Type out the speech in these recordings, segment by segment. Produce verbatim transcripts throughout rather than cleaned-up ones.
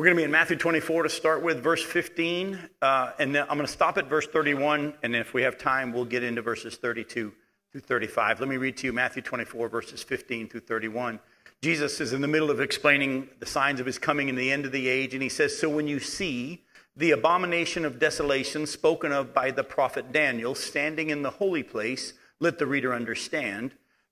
We're going to be in Matthew twenty-four to start with, verse fifteen, uh, and then I'm going to stop at verse thirty-one, and if we have time, we'll get into verses thirty-two through thirty-five. Let me read to you Matthew twenty-four, verses fifteen through thirty-one. Jesus is in the middle of explaining the signs of his coming and the end of the age, and he says, "So when you see the abomination of desolation spoken of by the prophet Daniel standing in the holy place, let the reader understand.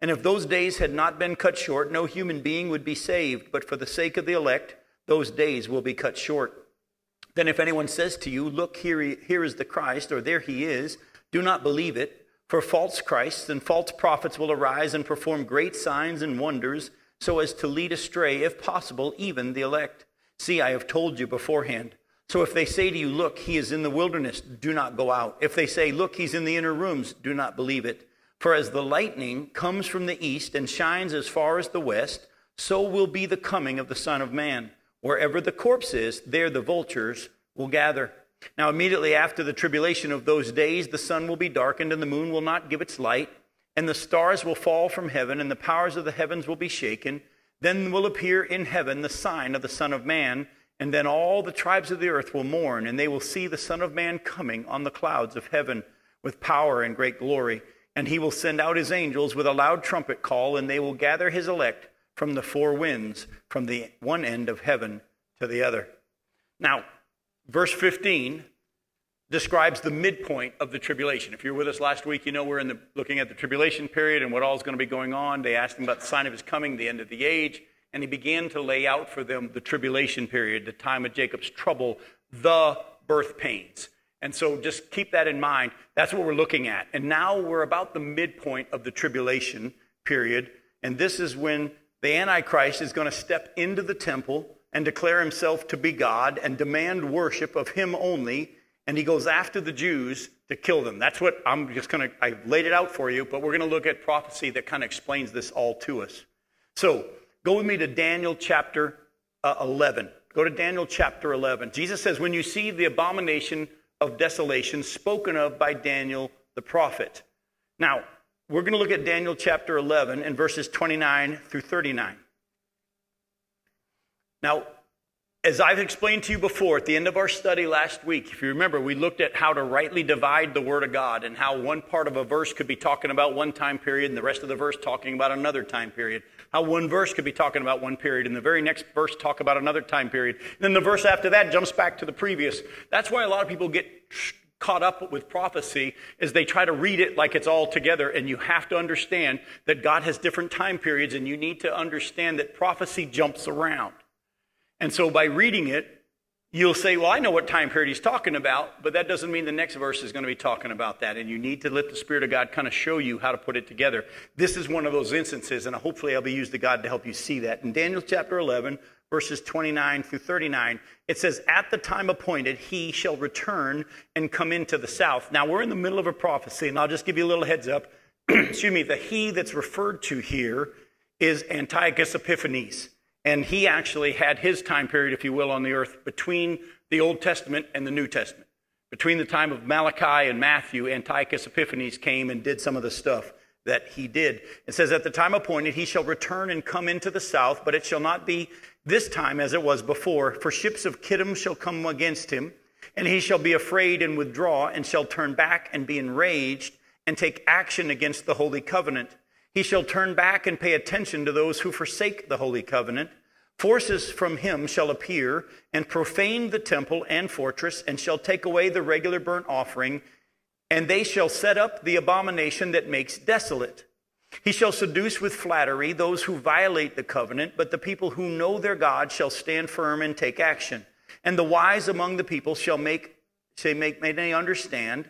And if those days had not been cut short, no human being would be saved. But for the sake of the elect, those days will be cut short. Then if anyone says to you, 'Look, here, he, here is the Christ,' or 'There he is,' do not believe it. For false Christs and false prophets will arise and perform great signs and wonders, so as to lead astray, if possible, even the elect. See, I have told you beforehand. So if they say to you, 'Look, he is in the wilderness,' do not go out. If they say, 'Look, he's in the inner rooms,' do not believe it. For as the lightning comes from the east and shines as far as the west, so will be the coming of the Son of Man. Wherever the corpse is, there the vultures will gather. Now immediately after the tribulation of those days, the sun will be darkened, and the moon will not give its light, and the stars will fall from heaven, and the powers of the heavens will be shaken. Then will appear in heaven the sign of the Son of Man, and then all the tribes of the earth will mourn, and they will see the Son of Man coming on the clouds of heaven with power and great glory. And he will send out his angels with a loud trumpet call, and they will gather his elect from the four winds, from the one end of heaven to the other." Now, verse fifteen describes the midpoint of the tribulation. If you were with us last week, you know we're in the, looking at the tribulation period and what all is going to be going on. They asked him about the sign of his coming, the end of the age, and he began to lay out for them the tribulation period, the time of Jacob's trouble, the birth pains. And so just keep that in mind. That's what we're looking at. And now we're about the midpoint of the tribulation period. And this is when the Antichrist is going to step into the temple and declare himself to be God and demand worship of him only. And he goes after the Jews to kill them. That's what I'm just going to, I've laid it out for you, but we're going to look at prophecy that kind of explains this all to us. So go with me to Daniel chapter uh, eleven. Go to Daniel chapter eleven. Jesus says, "When you see the abomination of desolation spoken of by Daniel the prophet." Now, we're going to look at Daniel chapter eleven and verses twenty-nine through thirty-nine. Now, as I've explained to you before, at the end of our study last week, if you remember, we looked at how to rightly divide the Word of God and how one part of a verse could be talking about one time period and the rest of the verse talking about another time period. How one verse could be talking about one period and the very next verse talk about another time period. And then the verse after that jumps back to the previous. That's why a lot of people get caught up with prophecy, is they try to read it like it's all together, and you have to understand that God has different time periods, and you need to understand that prophecy jumps around. And so by reading it, you'll say, "Well, I know what time period he's talking about," but that doesn't mean the next verse is going to be talking about that. And you need to let the Spirit of God kind of show you how to put it together. This is one of those instances, and hopefully I'll be used to God to help you see that. In Daniel chapter eleven, verses twenty-nine through thirty-nine, it says, "At the time appointed, he shall return and come into the south." Now, we're in the middle of a prophecy, and I'll just give you a little heads up. Excuse me. The "he" that's referred to here is Antiochus Epiphanes. And he actually had his time period, if you will, on the earth between the Old Testament and the New Testament. Between the time of Malachi and Matthew, Antiochus Epiphanes came and did some of the stuff that he did. It says, "At the time appointed, he shall return and come into the south, but it shall not be this time as it was before. For ships of Kittim shall come against him, and he shall be afraid and withdraw, and shall turn back and be enraged, and take action against the Holy Covenant. He shall turn back and pay attention to those who forsake the Holy Covenant. Forces from him shall appear and profane the temple and fortress, and shall take away the regular burnt offering, and they shall set up the abomination that makes desolate. He shall seduce with flattery those who violate the covenant, but the people who know their God shall stand firm and take action. And the wise among the people shall make, shall make many understand,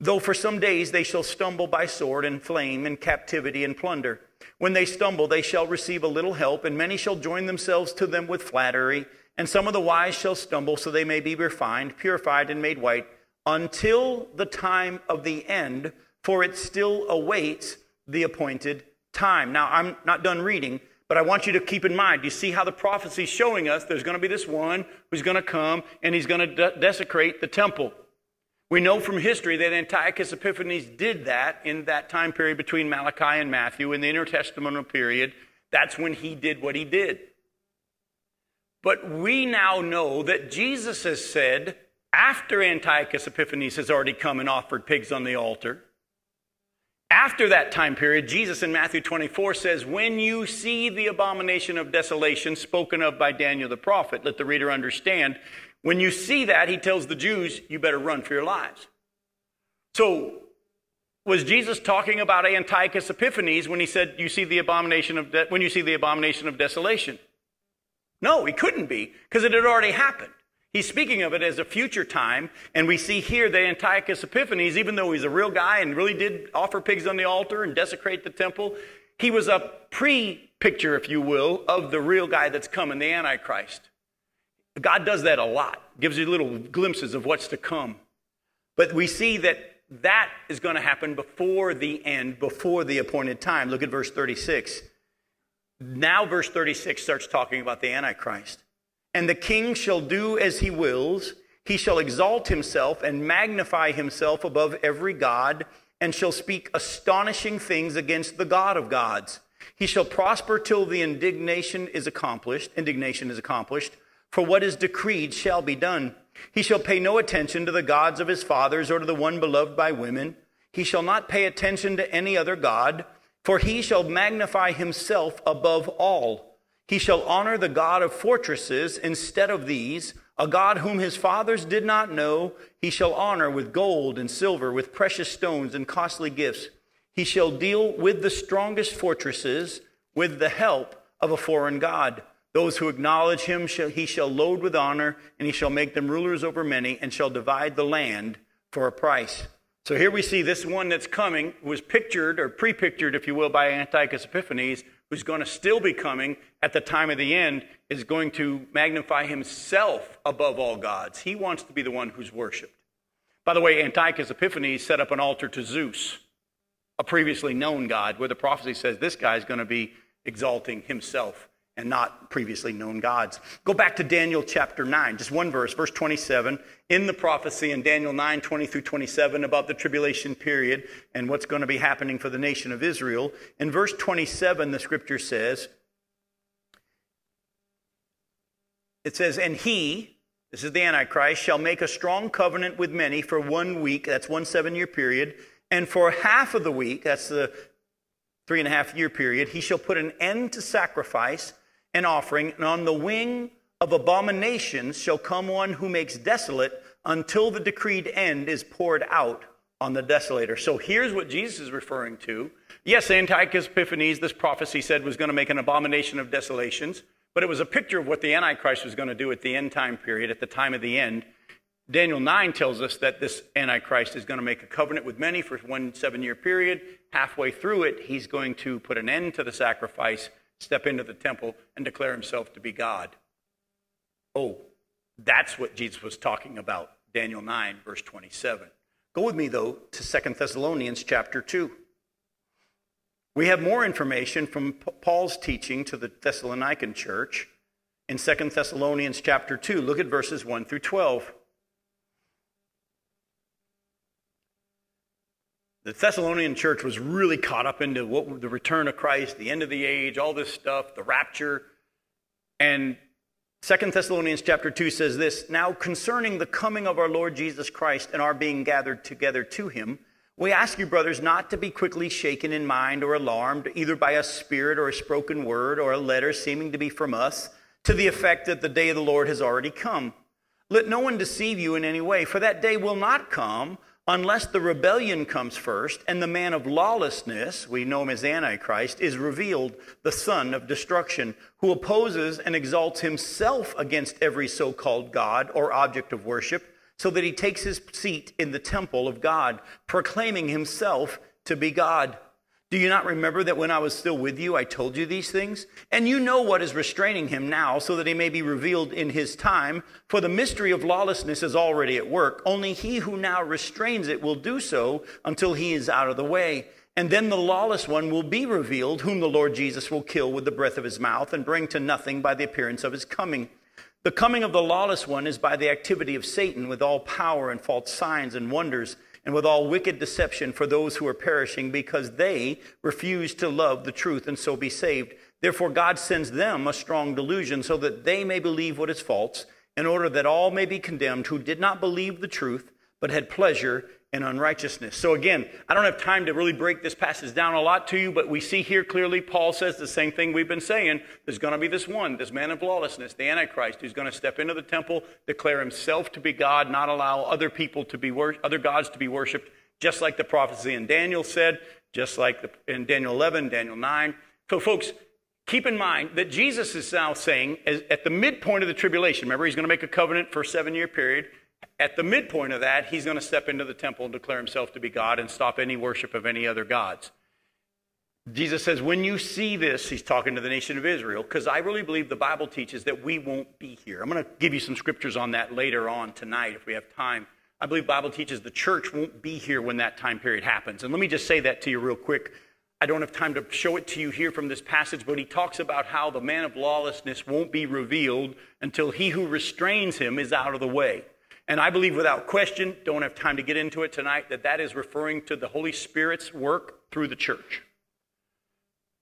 though for some days they shall stumble by sword and flame and captivity and plunder. When they stumble, they shall receive a little help, and many shall join themselves to them with flattery. And some of the wise shall stumble, so they may be refined, purified, and made white, until the time of the end, for it still awaits the appointed time. Now, I'm not done reading, but I want you to keep in mind, you see how the prophecy is showing us there's going to be this one who's going to come and he's going to de- desecrate the temple. We know from history that Antiochus Epiphanes did that in that time period between Malachi and Matthew in the intertestamental period. That's when he did what he did. But we now know that Jesus has said, after Antiochus Epiphanes has already come and offered pigs on the altar, after that time period, Jesus in Matthew twenty-four says, when you see the abomination of desolation spoken of by Daniel the prophet, let the reader understand, when you see that, he tells the Jews, you better run for your lives. So, was Jesus talking about Antiochus Epiphanes when he said, you see the abomination of de- when you see the abomination of desolation? No, he couldn't be, because it had already happened. He's speaking of it as a future time, and we see here that Antiochus Epiphanes, even though he's a real guy and really did offer pigs on the altar and desecrate the temple, he was a pre-picture, if you will, of the real guy that's coming, the Antichrist. God does that a lot, gives you little glimpses of what's to come. But we see that that is going to happen before the end, before the appointed time. Look at verse thirty-six. Now verse thirty-six starts talking about the Antichrist. And the king shall do as he wills. He shall exalt himself and magnify himself above every god, and shall speak astonishing things against the God of gods. He shall prosper till the indignation is accomplished. Indignation is accomplished. For what is decreed shall be done. He shall pay no attention to the gods of his fathers or to the one beloved by women. He shall not pay attention to any other god, for he shall magnify himself above all. He shall honor the God of fortresses instead of these, a God whom his fathers did not know. He shall honor with gold and silver, with precious stones and costly gifts. He shall deal with the strongest fortresses with the help of a foreign God. Those who acknowledge him, shall, he shall load with honor, and he shall make them rulers over many, and shall divide the land for a price. So here we see this one that's coming was pictured or pre-pictured, if you will, by Antiochus Epiphanes, who's going to still be coming at the time of the end, is going to magnify himself above all gods. He wants to be the one who's worshipped. By the way, Antiochus Epiphanes set up an altar to Zeus, a previously known god, where the prophecy says this guy is going to be exalting himself and not previously known gods. Go back to Daniel chapter nine, just one verse, verse twenty-seven, in the prophecy in Daniel nine, twenty through twenty-seven about the tribulation period and what's going to be happening for the nation of Israel. In verse twenty-seven, the scripture says, it says, and he, this is the Antichrist, shall make a strong covenant with many for one week, that's one seven-year period, and for half of the week, that's the three and a half year period, he shall put an end to sacrifice and offering, and on the wing of abominations shall come one who makes desolate until the decreed end is poured out on the desolator. So here's what Jesus is referring to. Yes, Antiochus Epiphanes, this prophecy said, was going to make an abomination of desolations, but it was a picture of what the Antichrist was going to do at the end time period, at the time of the end. Daniel nine tells us that this Antichrist is going to make a covenant with many for one seven-year period. Halfway through it, he's going to put an end to the sacrifice, step into the temple, and declare himself to be God. Oh, that's what Jesus was talking about, Daniel nine, verse twenty-seven. Go with me, though, to Second Thessalonians chapter two. We have more information from Paul's teaching to the Thessalonican church in Second Thessalonians chapter two. Look at verses one through twelve. The Thessalonian church was really caught up into what, the return of Christ, the end of the age, all this stuff, the rapture. And Second Thessalonians chapter two says this, now concerning the coming of our Lord Jesus Christ and our being gathered together to him, we ask you, brothers, not to be quickly shaken in mind or alarmed, either by a spirit or a spoken word or a letter seeming to be from us, to the effect that the day of the Lord has already come. Let no one deceive you in any way, for that day will not come unless the rebellion comes first, and the man of lawlessness, we know him as Antichrist, is revealed, the son of destruction, who opposes and exalts himself against every so-called God or object of worship, so that he takes his seat in the temple of God, proclaiming himself to be God. Do you not remember that when I was still with you, I told you these things? And you know what is restraining him now, so that he may be revealed in his time. For the mystery of lawlessness is already at work. Only he who now restrains it will do so until he is out of the way. And then the lawless one will be revealed, whom the Lord Jesus will kill with the breath of his mouth and bring to nothing by the appearance of his coming. The coming of the lawless one is by the activity of Satan, with all power and false signs and wonders, and with all wicked deception for those who are perishing, because they refuse to love the truth and so be saved. Therefore God sends them a strong delusion, so that they may believe what is false, in order that all may be condemned who did not believe the truth, but had pleasure in unrighteousness. So again, I don't have time to really break this passage down a lot to you, but we see here clearly Paul says the same thing we've been saying. There's going to be this one, this man of lawlessness, the Antichrist, who's going to step into the temple, declare himself to be God, not allow other people to be worshiped, other gods to be worshipped, just like the prophecy in Daniel said, just like the, in Daniel eleven, Daniel nine. So folks, keep in mind that Jesus is now saying, as, at the midpoint of the tribulation, remember he's going to make a covenant for a seven-year period. At the midpoint of that, he's going to step into the temple and declare himself to be God and stop any worship of any other gods. Jesus says, when you see this, he's talking to the nation of Israel, because I really believe the Bible teaches that we won't be here. I'm going to give you some scriptures on that later on tonight if we have time. I believe the Bible teaches the church won't be here when that time period happens. And let me just say that to you real quick. I don't have time to show it to you here from this passage, but he talks about how the man of lawlessness won't be revealed until he who restrains him is out of the way. And I believe without question, don't have time to get into it tonight, that that is referring to the Holy Spirit's work through the church.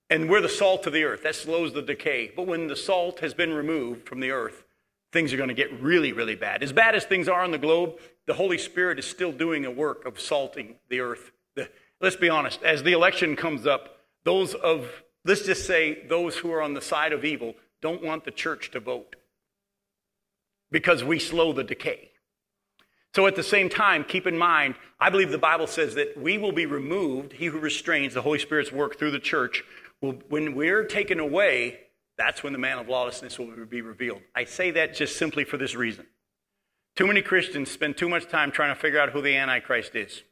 And we're the salt of the earth. That slows the decay. But when the salt has been removed from the earth, things are going to get really, really bad. As bad as things are on the globe, the Holy Spirit is still doing a work of salting the earth. The, let's be honest. As the election comes up, those of, let's just say, those who are on the side of evil don't want the church to vote because we slow the decay. So at the same time, keep in mind, I believe the Bible says that we will be removed. He who restrains the Holy Spirit's work through the church, will, when we're taken away, that's when the man of lawlessness will be revealed. I say that just simply for this reason. Too many Christians spend too much time trying to figure out who the Antichrist is.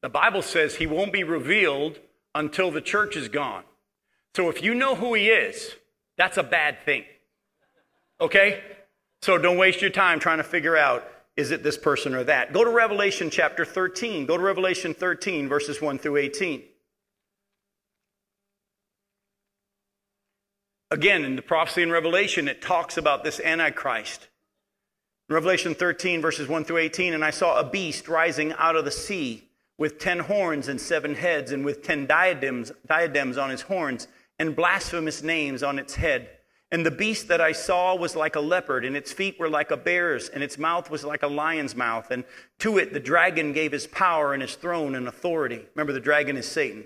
The Bible says he won't be revealed until the church is gone. So if you know who he is, that's a bad thing. Okay? So don't waste your time trying to figure out, is it this person or that? Go to Revelation chapter thirteen. Go to Revelation thirteen, verses one through eighteen. Again, in the prophecy in Revelation, it talks about this Antichrist. Revelation thirteen, verses one through eighteen, and I saw a beast rising out of the sea with ten horns and seven heads, and with ten diadems, diadems on his horns, and blasphemous names on its head. And the beast that I saw was like a leopard, and its feet were like a bear's, and its mouth was like a lion's mouth. And to it the dragon gave his power and his throne and authority. Remember, the dragon is Satan.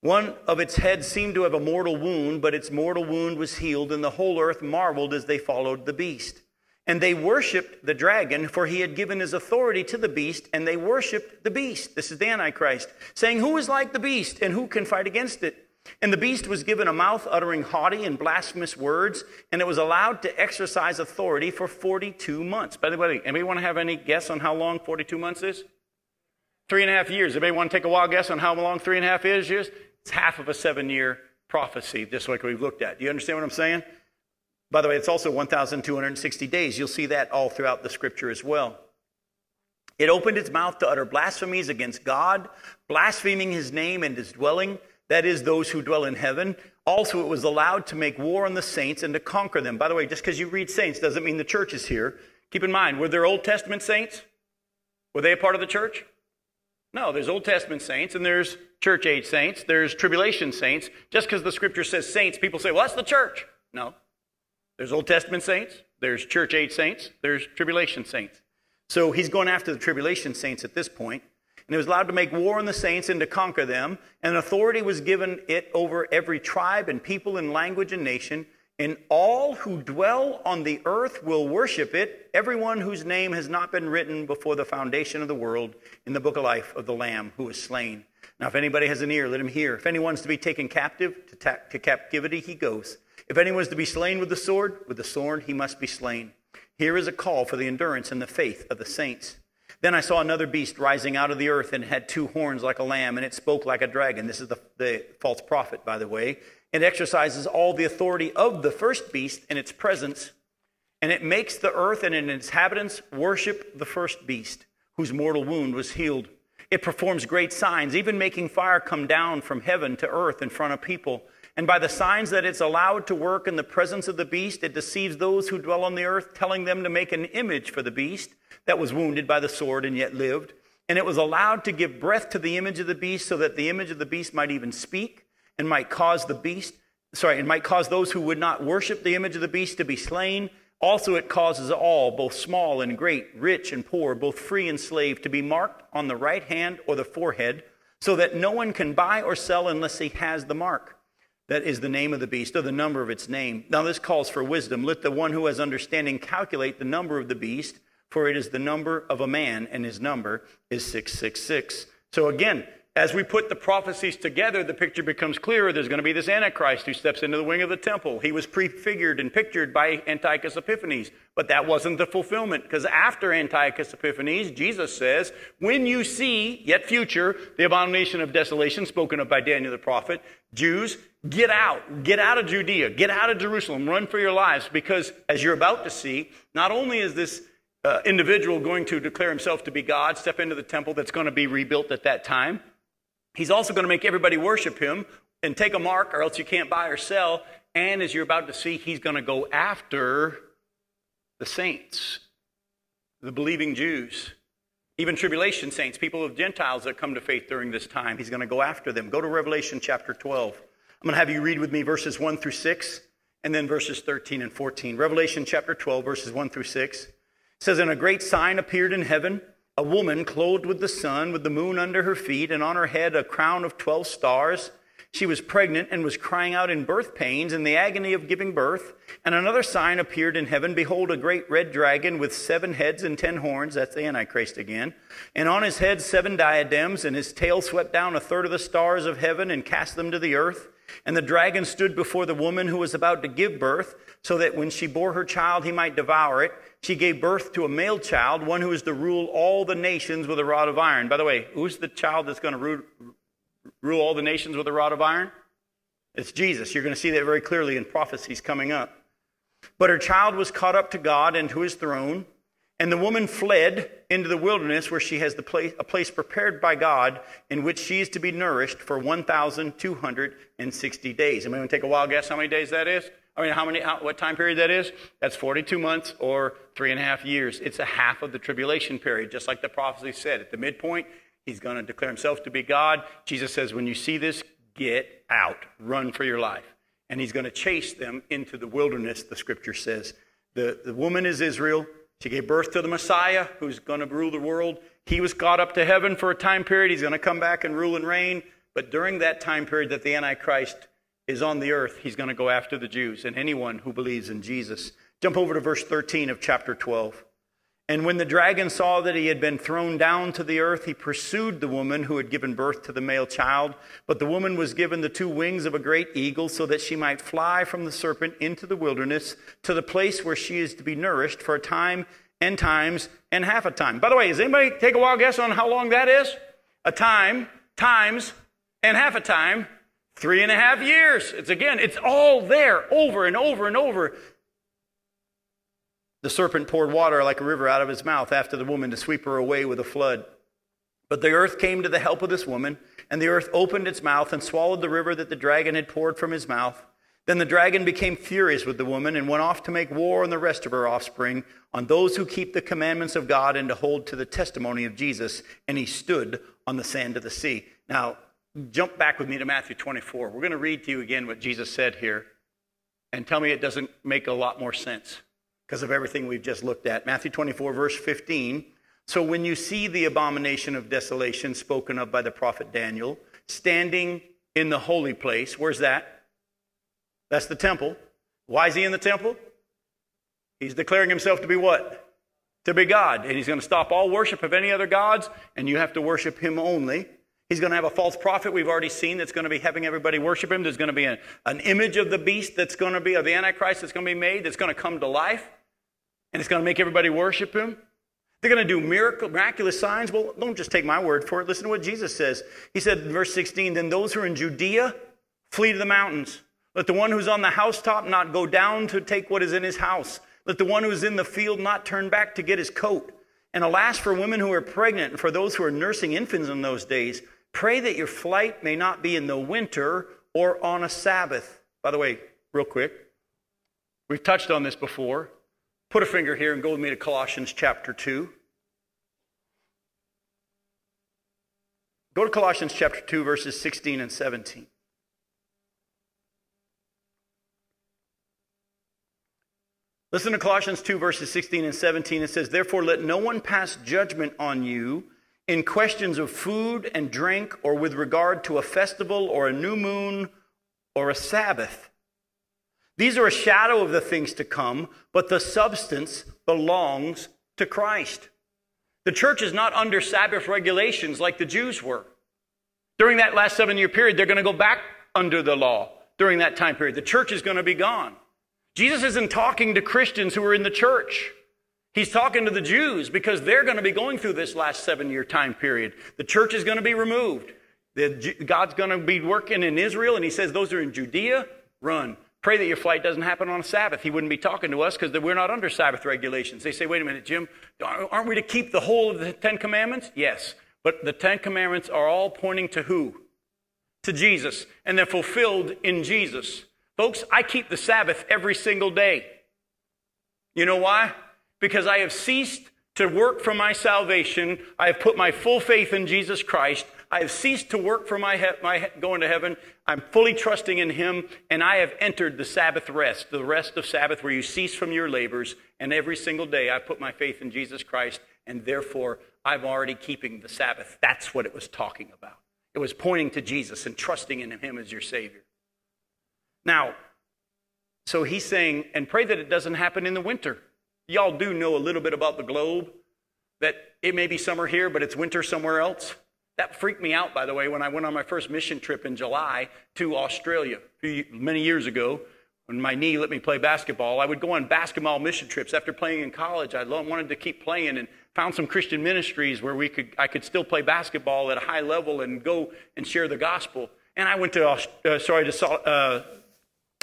One of its heads seemed to have a mortal wound, but its mortal wound was healed, and the whole earth marveled as they followed the beast. And they worshipped the dragon, for he had given his authority to the beast, and they worshipped the beast. This is the Antichrist, saying, who is like the beast, and who can fight against it? And the beast was given a mouth uttering haughty and blasphemous words, and it was allowed to exercise authority for forty-two months. By the way, anybody want to have any guess on how long forty-two months is? Three and a half years. Anybody want to take a wild guess on how long three and a half years is? It's half of a seven-year prophecy, just like we've looked at. Do you understand what I'm saying? By the way, it's also one thousand two hundred sixty days. You'll see that all throughout the Scripture as well. It opened its mouth to utter blasphemies against God, blaspheming his name and his dwelling, that is, those who dwell in heaven. Also, it was allowed to make war on the saints and to conquer them. By the way, just because you read saints doesn't mean the church is here. Keep in mind, were there Old Testament saints? Were they a part of the church? No, there's Old Testament saints, and there's church age saints, there's tribulation saints. Just because the Scripture says saints, people say, well, that's the church. No, there's Old Testament saints, there's church age saints, there's tribulation saints. So he's going after the tribulation saints at this point. And it was allowed to make war on the saints and to conquer them. And authority was given it over every tribe and people and language and nation. And all who dwell on the earth will worship it, everyone whose name has not been written before the foundation of the world in the book of life of the Lamb who was slain. Now, if anybody has an ear, let him hear. If anyone's to be taken captive, to, ta to captivity he goes. If anyone's to be slain with the sword, with the sword he must be slain. Here is a call for the endurance and the faith of the saints. Then I saw another beast rising out of the earth and had two horns like a lamb, and it spoke like a dragon. This is the, the false prophet, by the way. It exercises all the authority of the first beast in its presence, and it makes the earth and its inhabitants worship the first beast, whose mortal wound was healed. It performs great signs, even making fire come down from heaven to earth in front of people. And by the signs that it's allowed to work in the presence of the beast, it deceives those who dwell on the earth, telling them to make an image for the beast that was wounded by the sword and yet lived. And it was allowed to give breath to the image of the beast, so that the image of the beast might even speak and might cause the beast, sorry, and might cause those who would not worship the image of the beast to be slain. Also, it causes all, both small and great, rich and poor, both free and slave, to be marked on the right hand or the forehead, so that no one can buy or sell unless he has the mark. That is the name of the beast, or the number of its name. Now this calls for wisdom. Let the one who has understanding calculate the number of the beast, for it is the number of a man, and his number is six six six. So again, as we put the prophecies together, the picture becomes clearer. There's going to be this Antichrist who steps into the wing of the temple. He was prefigured and pictured by Antiochus Epiphanes, but that wasn't the fulfillment, because after Antiochus Epiphanes, Jesus says, when you see, yet future, the abomination of desolation spoken of by Daniel the prophet, Jews, get out, get out of Judea, get out of Jerusalem, run for your lives, because as you're about to see, not only is this uh, individual going to declare himself to be God, step into the temple that's going to be rebuilt at that time, he's also going to make everybody worship him and take a mark, or else you can't buy or sell, and as you're about to see, he's going to go after the saints, the believing Jews, even tribulation saints, people of Gentiles that come to faith during this time. He's going to go after them. Go to Revelation chapter twelve. I'm going to have you read with me verses one through six, and then verses thirteen and fourteen. Revelation chapter twelve, verses one through six. It says, and a great sign appeared in heaven, a woman clothed with the sun, with the moon under her feet, and on her head a crown of twelve stars. She was pregnant and was crying out in birth pains, in the agony of giving birth. And another sign appeared in heaven. Behold, a great red dragon with seven heads and ten horns. That's the Antichrist again. And on his head seven diadems, and his tail swept down a third of the stars of heaven and cast them to the earth. And the dragon stood before the woman who was about to give birth, so that when she bore her child, he might devour it. She gave birth to a male child, one who is to rule all the nations with a rod of iron. By the way, who's the child that's going to rule, rule all the nations with a rod of iron? It's Jesus. You're going to see that very clearly in prophecies coming up. But her child was caught up to God and to his throne, and the woman fled into the wilderness, where she has the place, a place prepared by God, in which she is to be nourished for one thousand two hundred sixty days. Anybody want to take a wild guess how many days that is? I mean, how many, how, what time period that is? That's forty-two months, or three and a half years. It's a half of the tribulation period, just like the prophecy said. At the midpoint, he's going to declare himself to be God. Jesus says, when you see this, get out. Run for your life. And he's going to chase them into the wilderness, the scripture says. The, the woman is Israel. She gave birth to the Messiah, who's going to rule the world. He was caught up to heaven for a time period. He's going to come back and rule and reign. But during that time period that the Antichrist is on the earth, he's going to go after the Jews and anyone who believes in Jesus. Jump over to verse thirteen of chapter twelve. And when the dragon saw that he had been thrown down to the earth, he pursued the woman who had given birth to the male child. But the woman was given the two wings of a great eagle, so that she might fly from the serpent into the wilderness, to the place where she is to be nourished for a time and times and half a time. By the way, does anybody take a wild guess on how long that is? A time, times, and half a time, three and a half years. It's again, it's all there over and over and over. The serpent poured water like a river out of his mouth after the woman, to sweep her away with a flood. But the earth came to the help of this woman, and the earth opened its mouth and swallowed the river that the dragon had poured from his mouth. Then the dragon became furious with the woman and went off to make war on the rest of her offspring, on those who keep the commandments of God and to hold to the testimony of Jesus. And he stood on the sand of the sea. Now, jump back with me to Matthew twenty-four. We're going to read to you again what Jesus said here, and tell me it doesn't make a lot more sense, because of everything we've just looked at. Matthew twenty-four, verse fifteen. So when you see the abomination of desolation spoken of by the prophet Daniel, standing in the holy place. Where's that? That's the temple. Why is he in the temple? He's declaring himself to be what? To be God. And he's going to stop all worship of any other gods, and you have to worship him only. He's going to have a false prophet we've already seen that's going to be having everybody worship him. There's going to be an, an image of the beast that's going to be, of the Antichrist that's going to be made, that's going to come to life. And it's going to make everybody worship him. They're going to do miracle, miraculous signs. Well, don't just take my word for it. Listen to what Jesus says. He said in verse sixteen, "Then those who are in Judea, flee to the mountains. Let the one who's on the housetop not go down to take what is in his house. Let the one who's in the field not turn back to get his coat. And alas for women who are pregnant and for those who are nursing infants in those days, pray that your flight may not be in the winter or on a Sabbath." By the way, real quick, we've touched on this before. Put a finger here and go with me to Colossians chapter two. Go to Colossians chapter two, verses sixteen and seventeen. Listen to Colossians two, verses sixteen and seventeen. It says, "Therefore let no one pass judgment on you in questions of food and drink, or with regard to a festival or a new moon or a Sabbath. These are a shadow of the things to come, but the substance belongs to Christ." The church is not under Sabbath regulations like the Jews were. During that last seven-year period, they're going to go back under the law during that time period. The church is going to be gone. Jesus isn't talking to Christians who are in the church. He's talking to the Jews because they're going to be going through this last seven-year time period. The church is going to be removed. God's going to be working in Israel, and he says those who are in Judea, run. Pray that your flight doesn't happen on a Sabbath. He wouldn't be talking to us because we're not under Sabbath regulations. They say, wait a minute, Jim, aren't we to keep the whole of the Ten Commandments? Yes, but the Ten Commandments are all pointing to who? To Jesus, and they're fulfilled in Jesus. Folks, I keep the Sabbath every single day. You know why? Because I have ceased to work for my salvation. I have put my full faith in Jesus Christ. I have ceased to work for my, my going to heaven. I'm fully trusting in him, and I have entered the Sabbath rest, the rest of Sabbath where you cease from your labors, and every single day I put my faith in Jesus Christ, and therefore I'm already keeping the Sabbath. That's what it was talking about. It was pointing to Jesus and trusting in him as your Savior. Now, so he's saying, and pray that it doesn't happen in the winter. Y'all do know a little bit about the globe, that it may be summer here, but it's winter somewhere else. That freaked me out, by the way, when I went on my first mission trip in July to Australia many years ago, when my knee let me play basketball. I would go on basketball mission trips. After playing in college, I wanted to keep playing and found some Christian ministries where we could, I could still play basketball at a high level and go and share the gospel. And I went to, uh, sorry, to uh,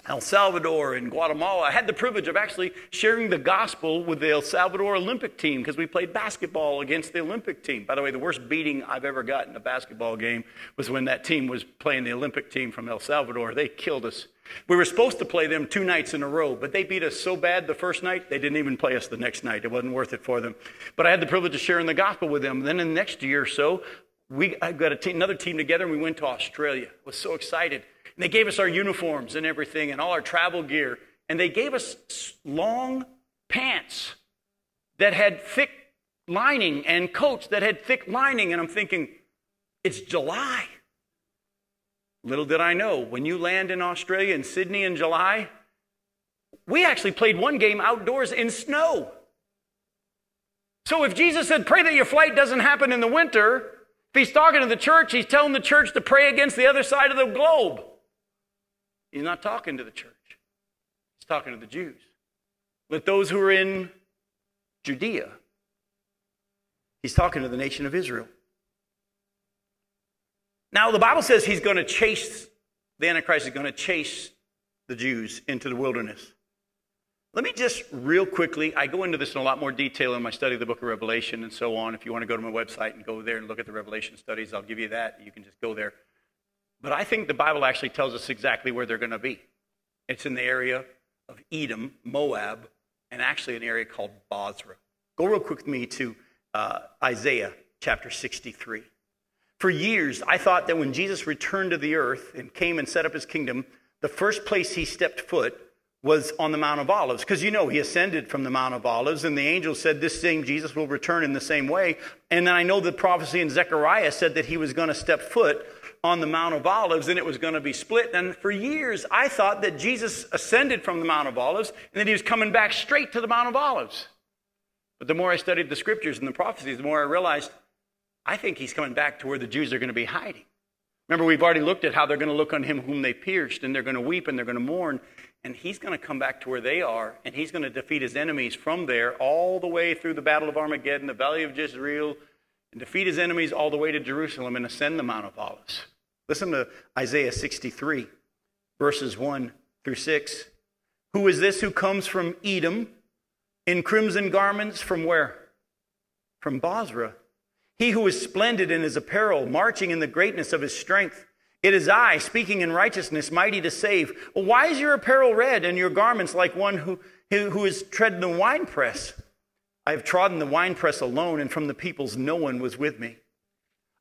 El Salvador and Guatemala. I had the privilege of actually sharing the gospel with the El Salvador Olympic team because we played basketball against the Olympic team. By the way, the worst beating I've ever gotten in a basketball game was when that team was playing the Olympic team from El Salvador. They killed us. We were supposed to play them two nights in a row, but they beat us so bad the first night, they didn't even play us the next night. It wasn't worth it for them. But I had the privilege of sharing the gospel with them. Then in the next year or so, we I got a team, another team together, and we went to Australia. I was so excited. And they gave us our uniforms and everything and all our travel gear. And they gave us long pants that had thick lining and coats that had thick lining. And I'm thinking, it's July. Little did I know, when you land in Australia, in Sydney in July, we actually played one game outdoors in snow. So if Jesus said, pray that your flight doesn't happen in the winter, if he's talking to the church, he's telling the church to pray against the other side of the globe. He's not talking to the church. He's talking to the Jews. Let those who are in Judea, he's talking to the nation of Israel. Now, the Bible says he's going to chase, the Antichrist is going to chase the Jews into the wilderness. Let me just real quickly, I go into this in a lot more detail in my study of the book of Revelation and so on. If you want to go to my website and go there and look at the Revelation studies, I'll give you that. You can just go there. But I think the Bible actually tells us exactly where they're going to be. It's in the area of Edom, Moab, and actually an area called Bozrah. Go real quick with me to uh, Isaiah chapter sixty-three. For years, I thought that when Jesus returned to the earth and came and set up his kingdom, the first place he stepped foot was on the Mount of Olives. Because you know, he ascended from the Mount of Olives, and the angel said this same Jesus will return in the same way. And then I know the prophecy in Zechariah said that he was going to step foot on the Mount of Olives, and it was going to be split. And for years, I thought that Jesus ascended from the Mount of Olives, and that he was coming back straight to the Mount of Olives. But the more I studied the scriptures and the prophecies, the more I realized, I think he's coming back to where the Jews are going to be hiding. Remember, we've already looked at how they're going to look on him whom they pierced, and they're going to weep, and they're going to mourn, and he's going to come back to where they are, and he's going to defeat his enemies from there all the way through the Battle of Armageddon, the Valley of Jezreel, and defeat his enemies all the way to Jerusalem and ascend the Mount of Olives. Listen to Isaiah sixty-three, verses one through six. Who is this who comes from Edom in crimson garments from where? From Bozrah. He who is splendid in his apparel, marching in the greatness of his strength. It is I, speaking in righteousness, mighty to save. Well, why is your apparel red and your garments like one who, who, who is treading the winepress? I have trodden the winepress alone, and from the peoples no one was with me.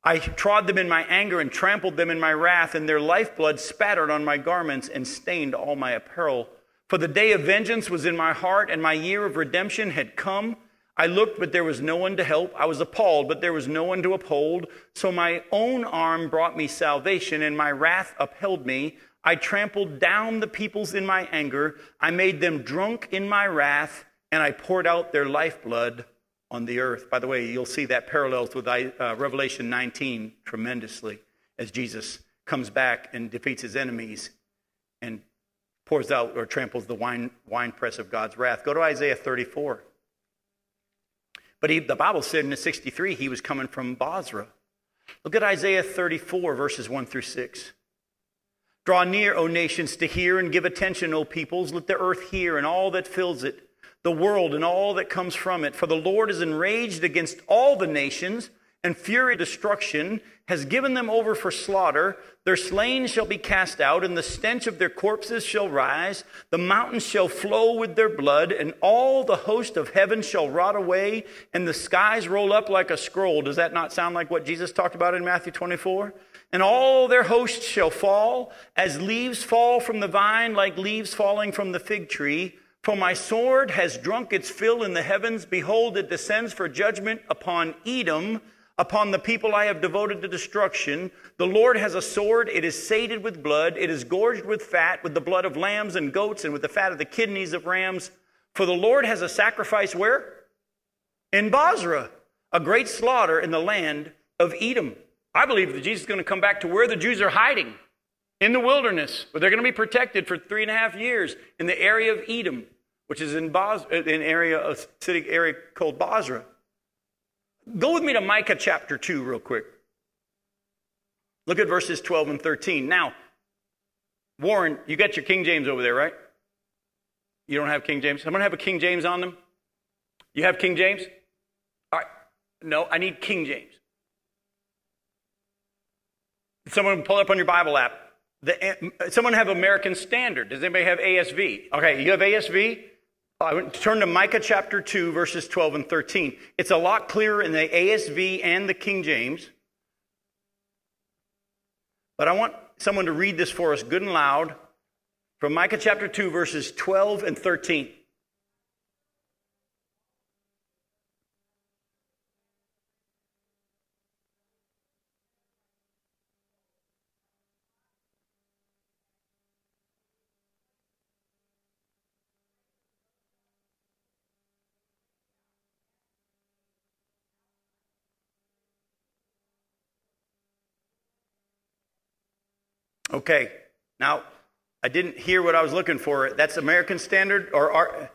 I trod them in my anger and trampled them in my wrath, and their lifeblood spattered on my garments and stained all my apparel. For the day of vengeance was in my heart, and my year of redemption had come. I looked, but there was no one to help. I was appalled, but there was no one to uphold. So my own arm brought me salvation, and my wrath upheld me. I trampled down the peoples in my anger. I made them drunk in my wrath, and I poured out their lifeblood on the earth. By the way, you'll see that parallels with uh, Revelation nineteen tremendously as Jesus comes back and defeats his enemies and pours out or tramples the wine, wine press of God's wrath. Go to Isaiah thirty-four. But he, the Bible said in sixty-three he was coming from Basra. Look at Isaiah thirty-four, verses one through six. Draw near, O nations, to hear, and give attention, O peoples. Let the earth hear and all that fills it, the world and all that comes from it. For the Lord is enraged against all the nations, and fury destruction has given them over for slaughter. Their slain shall be cast out, and the stench of their corpses shall rise. The mountains shall flow with their blood, and all the host of heaven shall rot away, and the skies roll up like a scroll. Does that not sound like what Jesus talked about in Matthew twenty-four? And all their hosts shall fall, as leaves fall from the vine, like leaves falling from the fig tree. For my sword has drunk its fill in the heavens. Behold, it descends for judgment upon Edom, upon the people I have devoted to destruction. The Lord has a sword, it is sated with blood, it is gorged with fat, with the blood of lambs and goats, and with the fat of the kidneys of rams. For the Lord has a sacrifice where? In Basra, a great slaughter in the land of Edom. I believe that Jesus is going to come back to where the Jews are hiding, in the wilderness, where they're going to be protected for three and a half years in the area of Edom, which is in Bos- an area, a city area called Basra. Go with me to Micah chapter two real quick. Look at verses twelve and thirteen. Now, Warren, you got your King James over there, right? You don't have King James? Someone have a King James on them? You have King James? All right. No, I need King James. Someone pull up on your Bible app. The, someone have American Standard. Does anybody have A S V? Okay, you have A S V? I would turn to Micah chapter two, verses twelve and thirteen. It's a lot clearer in the A S V and the King James. But I want someone to read this for us good and loud from Micah chapter two, verses twelve and thirteen. Okay, now, I didn't hear what I was looking for. That's American Standard, or are,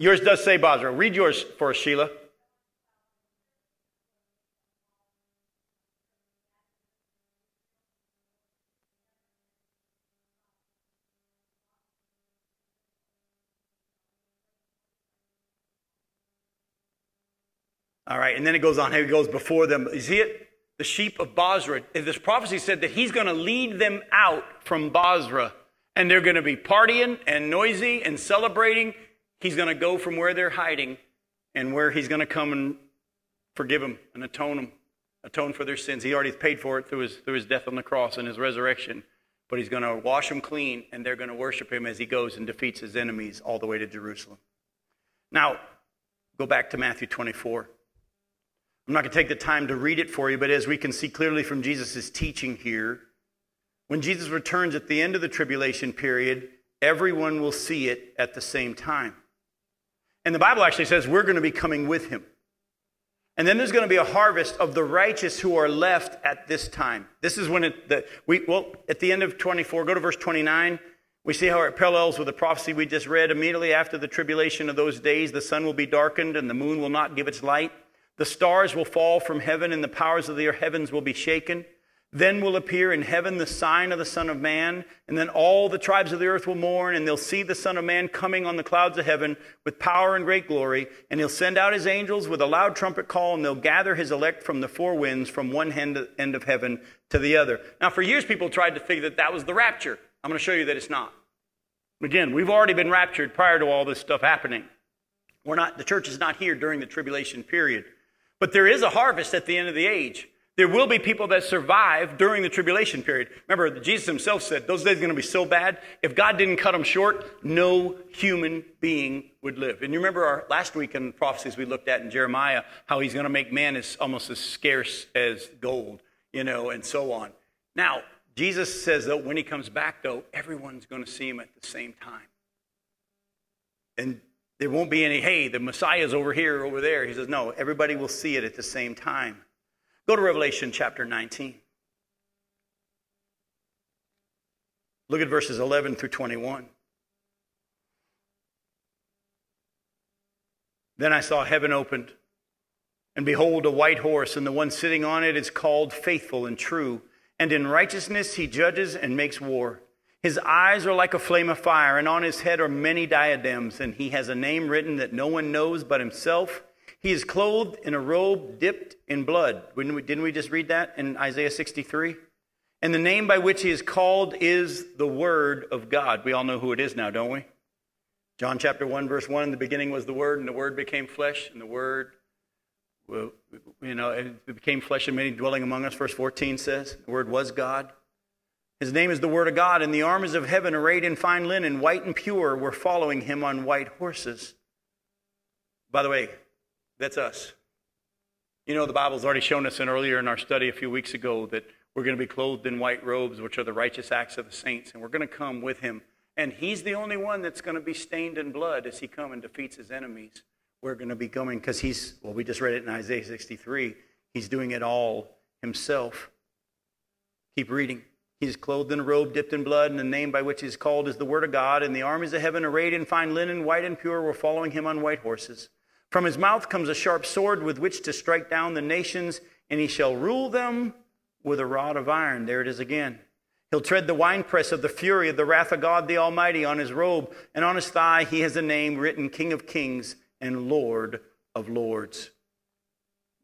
yours does say Basra. Read yours for us, Sheila. All right, and then it goes on. Here it goes before them. You see it? The sheep of Basra. This prophecy said that he's going to lead them out from Basra, and they're going to be partying and noisy and celebrating. He's going to go from where they're hiding and where he's going to come and forgive them and atone them, atone for their sins. He already paid for it through his, through his death on the cross and his resurrection, but he's going to wash them clean, and they're going to worship him as he goes and defeats his enemies all the way to Jerusalem. Now, go back to Matthew twenty-four. I'm not going to take the time to read it for you, but as we can see clearly from Jesus' teaching here, when Jesus returns at the end of the tribulation period, everyone will see it at the same time. And the Bible actually says we're going to be coming with him. And then there's going to be a harvest of the righteous who are left at this time. This is when it, the, we, well, at the end of twenty-four, go to verse twenty-nine. We see how it parallels with the prophecy we just read. Immediately after the tribulation of those days, the sun will be darkened and the moon will not give its light. The stars will fall from heaven and the powers of the heavens will be shaken. Then will appear in heaven the sign of the Son of Man. And then all the tribes of the earth will mourn, and they'll see the Son of Man coming on the clouds of heaven with power and great glory. And he'll send out his angels with a loud trumpet call, and they'll gather his elect from the four winds from one end of heaven to the other. Now, for years, people tried to figure that that was the rapture. I'm going to show you that it's not. Again, we've already been raptured prior to all this stuff happening. We're not, the church is not here during the tribulation period. But there is a harvest at the end of the age. There will be people that survive during the tribulation period. Remember, Jesus himself said, those days are going to be so bad, if God didn't cut them short, no human being would live. And you remember our last week in the prophecies we looked at in Jeremiah, how he's going to make man as, almost as scarce as gold, you know, and so on. Now, Jesus says, though, when he comes back, though, everyone's going to see him at the same time. And there won't be any, hey, the Messiah's over here, over there. He says, no, everybody will see it at the same time. Go to Revelation chapter nineteen. Look at verses eleven through twenty-one. Then I saw heaven opened, and behold, a white horse, and the one sitting on it is called Faithful and True, and in righteousness he judges and makes war. His eyes are like a flame of fire, and on his head are many diadems, and he has a name written that no one knows but himself. He is clothed in a robe dipped in blood. Didn't we, didn't we just read that in Isaiah sixty-three? And the name by which he is called is the Word of God. We all know who it is now, don't we? John chapter one, verse one, in the beginning was the Word, and the Word became flesh, and the Word, well, you know, it became flesh and made him dwelling among us, verse fourteen says. The Word was God. His name is the Word of God, and the armies of heaven arrayed in fine linen, white and pure, were following him on white horses. By the way, that's us. You know, the Bible's already shown us in earlier in our study a few weeks ago that we're going to be clothed in white robes, which are the righteous acts of the saints, and we're going to come with him. And he's the only one that's going to be stained in blood as he comes and defeats his enemies. We're going to be coming because he's, well, we just read it in Isaiah sixty-three. He's doing it all himself. Keep reading. He is clothed in a robe dipped in blood, and the name by which he is called is the Word of God. And the armies of heaven arrayed in fine linen, white and pure, were following him on white horses. From his mouth comes a sharp sword with which to strike down the nations, and he shall rule them with a rod of iron. There it is again. He'll tread the winepress of the fury of the wrath of God the Almighty. On his robe and on his thigh he has a name written, King of Kings and Lord of Lords.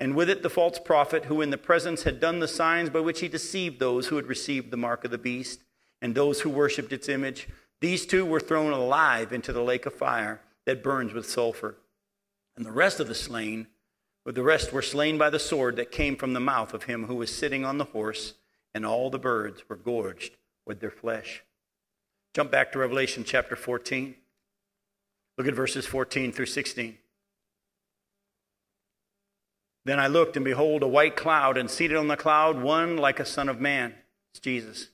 and with it the false prophet, who in the presence had done the signs by which he deceived those who had received the mark of the beast and those who worshipped its image. These two were thrown alive into the lake of fire that burns with sulfur. And the rest of the slain, but the rest were slain by the sword that came from the mouth of him who was sitting on the horse, and all the birds were gorged with their flesh. Jump back to Revelation chapter fourteen. Look at verses fourteen through sixteen. Then I looked, and behold, a white cloud, and seated on the cloud, one like a son of man. It's Jesus.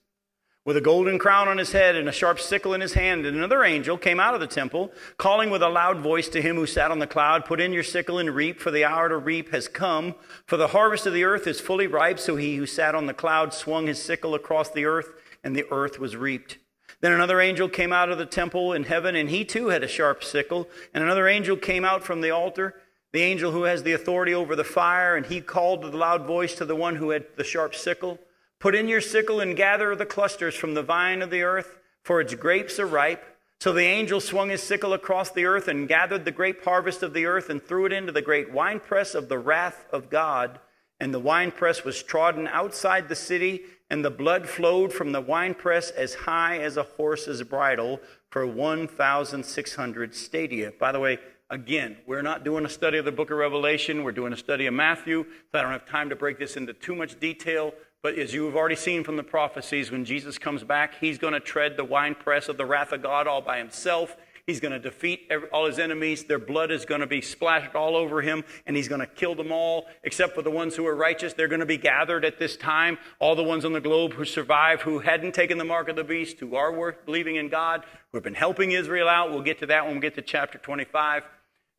With a golden crown on his head and a sharp sickle in his hand. And another angel came out of the temple, calling with a loud voice to him who sat on the cloud, put in your sickle and reap, for the hour to reap has come. For the harvest of the earth is fully ripe. So he who sat on the cloud swung his sickle across the earth, and the earth was reaped. Then another angel came out of the temple in heaven, and he too had a sharp sickle. And another angel came out from the altar, the angel who has the authority over the fire, and he called with a loud voice to the one who had the sharp sickle, put in your sickle and gather the clusters from the vine of the earth, for its grapes are ripe. So the angel swung his sickle across the earth and gathered the grape harvest of the earth and threw it into the great winepress of the wrath of God. And the winepress was trodden outside the city, and the blood flowed from the winepress as high as a horse's bridle for one thousand six hundred stadia. By the way, again, we're not doing a study of the book of Revelation. We're doing a study of Matthew. So I don't have time to break this into too much detail. But as you have already seen from the prophecies, when Jesus comes back, he's going to tread the winepress of the wrath of God all by himself. He's going to defeat every, all his enemies. Their blood is going to be splashed all over him, and he's going to kill them all, except for the ones who are righteous. They're going to be gathered at this time. All the ones on the globe who survive, who hadn't taken the mark of the beast, who are worth believing in God, who have been helping Israel out. We'll get to that when we get to chapter twenty-five.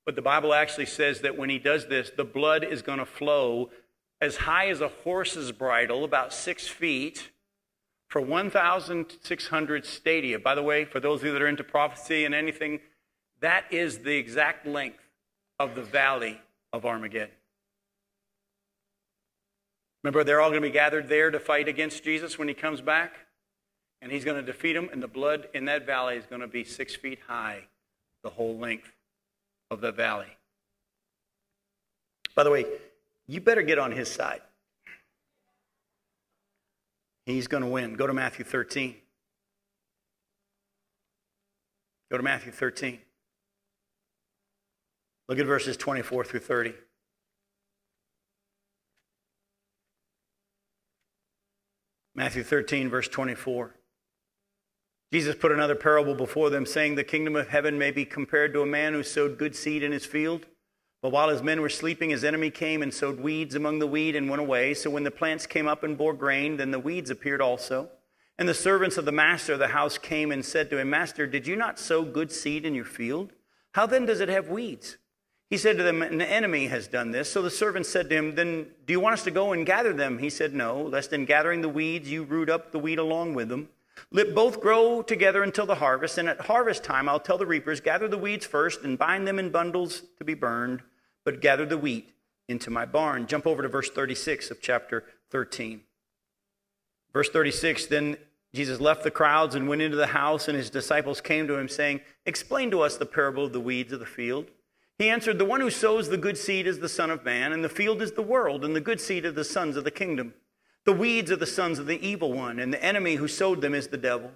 But the Bible actually says that when he does this, the blood is going to flow as high as a horse's bridle, about six feet, for one thousand six hundred stadia. By the way, for those of you that are into prophecy and anything, that is the exact length of the valley of Armageddon. Remember, they're all going to be gathered there to fight against Jesus when he comes back, and he's going to defeat them, and the blood in that valley is going to be six feet high, the whole length of the valley. By the way, you better get on his side. He's going to win. Go to Matthew thirteen. Go to Matthew thirteen. Look at verses twenty-four through thirty. Matthew thirteen, verse twenty-four. Jesus put another parable before them, saying, "The kingdom of heaven may be compared to a man who sowed good seed in his field. But while his men were sleeping, his enemy came and sowed weeds among the wheat and went away. So when the plants came up and bore grain, then the weeds appeared also. And the servants of the master of the house came and said to him, 'Master, did you not sow good seed in your field? How then does it have weeds?' He said to them, 'An enemy has done this.' So the servants said to him, 'Then do you want us to go and gather them?' He said, 'No, lest in gathering the weeds you root up the wheat along with them. Let both grow together until the harvest, and at harvest time I'll tell the reapers, gather the weeds first and bind them in bundles to be burned, but gather the wheat into my barn.'" Jump over to verse thirty-six of chapter thirteen. Verse thirty-six, "Then Jesus left the crowds and went into the house, and his disciples came to him, saying, 'Explain to us the parable of the weeds of the field.' He answered, 'The one who sows the good seed is the Son of Man, and the field is the world, and the good seed are the sons of the kingdom. The weeds are the sons of the evil one, and the enemy who sowed them is the devil.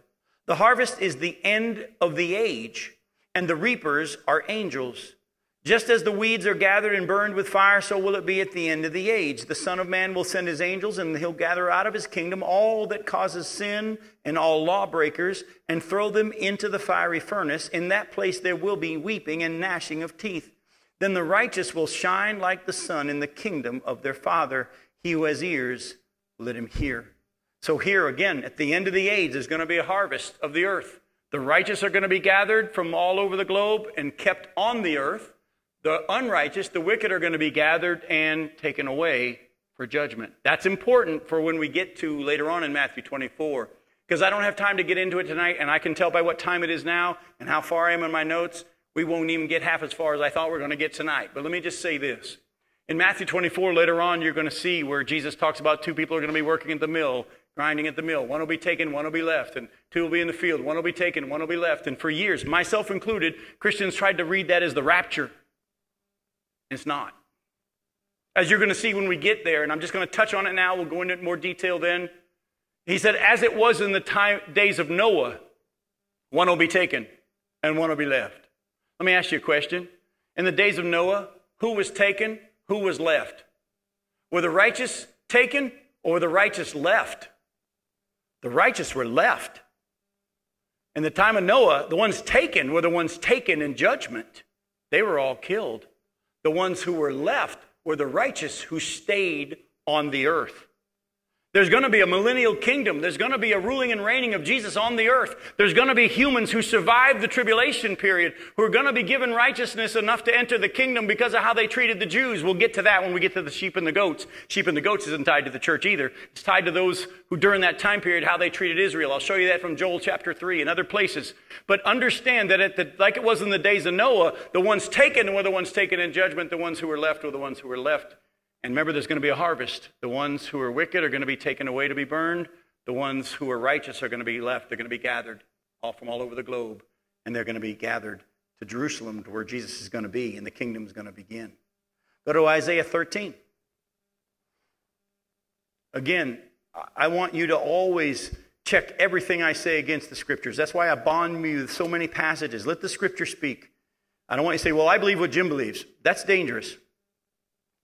The harvest is the end of the age, and the reapers are angels. Just as the weeds are gathered and burned with fire, so will it be at the end of the age. The Son of Man will send his angels, and he'll gather out of his kingdom all that causes sin and all lawbreakers, and throw them into the fiery furnace. In that place there will be weeping and gnashing of teeth. Then the righteous will shine like the sun in the kingdom of their Father. He who has ears, let him hear.'" So here again, at the end of the age, there's going to be a harvest of the earth. The righteous are going to be gathered from all over the globe and kept on the earth. The unrighteous, the wicked, are going to be gathered and taken away for judgment. That's important for when we get to later on in Matthew twenty-four, because I don't have time to get into it tonight, and I can tell by what time it is now and how far I am in my notes, we won't even get half as far as I thought we were going to get tonight. But let me just say this. In Matthew twenty-four, later on, you're going to see where Jesus talks about two people are going to be working at the mill, grinding at the mill. One will be taken, one will be left, and two will be in the field. One will be taken, one will be left. And for years, myself included, Christians tried to read that as the rapture. It's not. As you're going to see when we get there, and I'm just going to touch on it now. We'll go into it in more detail then. He said, as it was in the time, days of Noah, one will be taken and one will be left. Let me ask you a question. In the days of Noah, who was taken? Who was left? Were the righteous taken or were the righteous left? The righteous were left. In the time of Noah, the ones taken were the ones taken in judgment. They were all killed. The ones who were left were the righteous who stayed on the earth. There's going to be a millennial kingdom. There's going to be a ruling and reigning of Jesus on the earth. There's going to be humans who survive the tribulation period, who are going to be given righteousness enough to enter the kingdom because of how they treated the Jews. We'll get to that when we get to the sheep and the goats. Sheep and the goats isn't tied to the church either. It's tied to those who during that time period, how they treated Israel. I'll show you that from Joel chapter three and other places. But understand that at the, like it was in the days of Noah, the ones taken were the ones taken in judgment. The ones who were left were the ones who were left. And remember, there's going to be a harvest. The ones who are wicked are going to be taken away to be burned. The ones who are righteous are going to be left. They're going to be gathered all from all over the globe. And they're going to be gathered to Jerusalem, to where Jesus is going to be, and the kingdom is going to begin. Go to Isaiah thirteen. Again, I want you to always check everything I say against the Scriptures. That's why I bond you with so many passages. Let the Scripture speak. I don't want you to say, well, I believe what Jim believes. That's dangerous.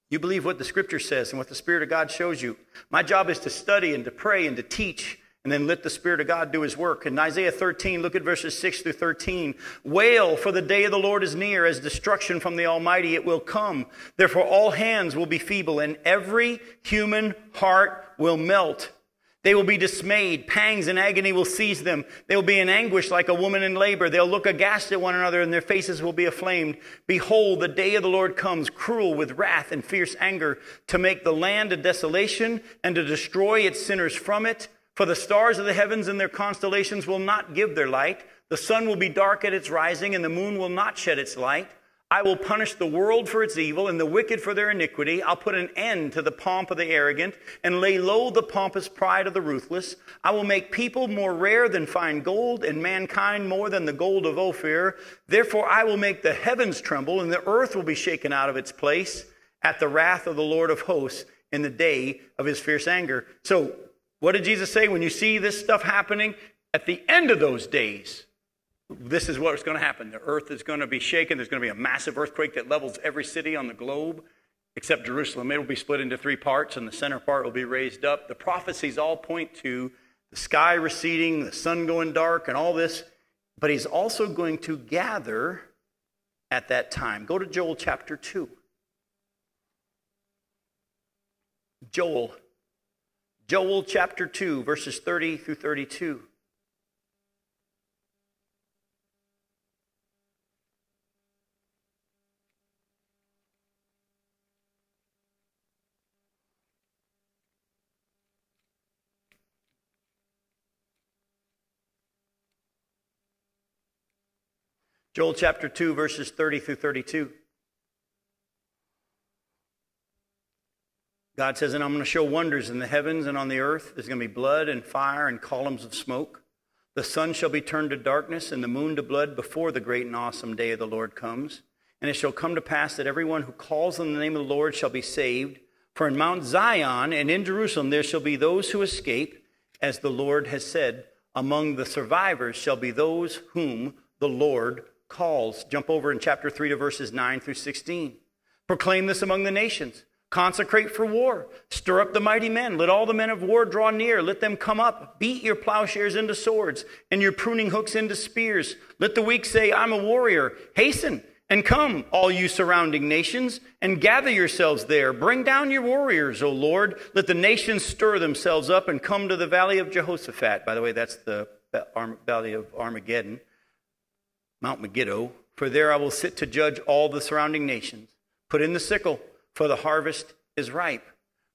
You believe what the Scripture says and what the Spirit of God shows you. My job is to study and to pray and to teach, and then let the Spirit of God do His work. In Isaiah thirteen, look at verses six through thirteen. Wail, for the day of the Lord is near, as destruction from the Almighty it will come. Therefore all hands will be feeble, and every human heart will melt. They will be dismayed. Pangs and agony will seize them. They will be in anguish like a woman in labor. They'll look aghast at one another, and their faces will be aflamed. Behold, the day of the Lord comes, cruel with wrath and fierce anger, to make the land a desolation and to destroy its sinners from it. For the stars of the heavens and their constellations will not give their light. The sun will be dark at its rising, and the moon will not shed its light. I will punish the world for its evil and the wicked for their iniquity. I'll put an end to the pomp of the arrogant and lay low the pompous pride of the ruthless. I will make people more rare than fine gold, and mankind more than the gold of Ophir. Therefore I will make the heavens tremble, and the earth will be shaken out of its place at the wrath of the Lord of hosts in the day of his fierce anger. So what did Jesus say? When you see this stuff happening, at the end of those days, this is what's going to happen. The earth is going to be shaken. There's going to be a massive earthquake that levels every city on the globe except Jerusalem. It will be split into three parts, and the center part will be raised up. The prophecies all point to the sky receding, the sun going dark, and all this. But he's also going to gather at that time. Go to Joel chapter two. Joel. Joel chapter two, verses thirty through thirty-two. Joel chapter two, verses thirty through thirty-two. God says, and I'm going to show wonders in the heavens and on the earth. There's going to be blood and fire and columns of smoke. The sun shall be turned to darkness and the moon to blood before the great and awesome day of the Lord comes. And it shall come to pass that everyone who calls on the name of the Lord shall be saved. For in Mount Zion and in Jerusalem there shall be those who escape, as the Lord has said. Among the survivors shall be those whom the Lord calls. Jump over in chapter three to verses nine through sixteen. Proclaim this among the nations. Consecrate for war. Stir up the mighty men. Let all the men of war draw near. Let them come up. Beat your plowshares into swords and your pruning hooks into spears. Let the weak say, I'm a warrior. Hasten and come, all you surrounding nations, and gather yourselves there. Bring down your warriors, O Lord. Let the nations stir themselves up and come to the valley of Jehoshaphat. By the way, that's the valley of Armageddon. Mount Megiddo, for there I will sit to judge all the surrounding nations. Put in the sickle, for the harvest is ripe.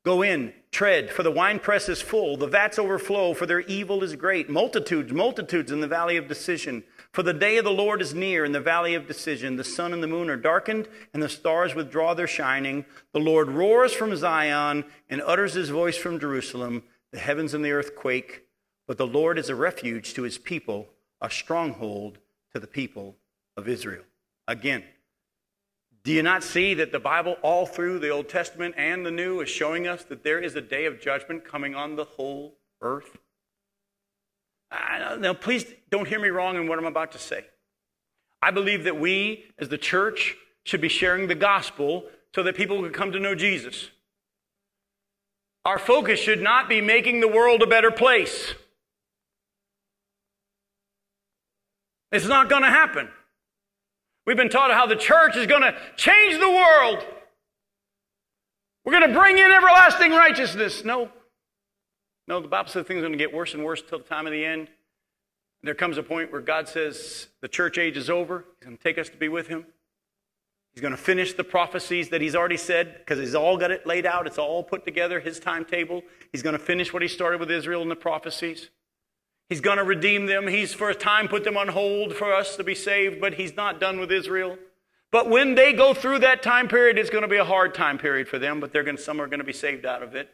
Go in, tread, for the winepress is full, the vats overflow, for their evil is great. Multitudes, multitudes in the valley of decision. For the day of the Lord is near in the valley of decision. The sun and the moon are darkened, and the stars withdraw their shining. The Lord roars from Zion and utters his voice from Jerusalem. The heavens and the earth quake, but the Lord is a refuge to his people, a stronghold to the people of Israel. Again, do you not see that the Bible all through the Old Testament and the New is showing us that there is a day of judgment coming on the whole earth? I, now, please don't hear me wrong in what I'm about to say. I believe that we, as the church, should be sharing the gospel so that people can come to know Jesus. Our focus should not be making the world a better place. It's not going to happen. We've been taught how the church is going to change the world. We're going to bring in everlasting righteousness. No. No, the Bible says things are going to get worse and worse till the time of the end. And there comes a point where God says the church age is over. He's going to take us to be with him. He's going to finish the prophecies that he's already said, because he's all got it laid out. It's all put together, his timetable. He's going to finish what he started with Israel in the prophecies. He's going to redeem them. He's for a time put them on hold for us to be saved, but he's not done with Israel. But when they go through that time period, it's going to be a hard time period for them, but they're going to, some are going to be saved out of it.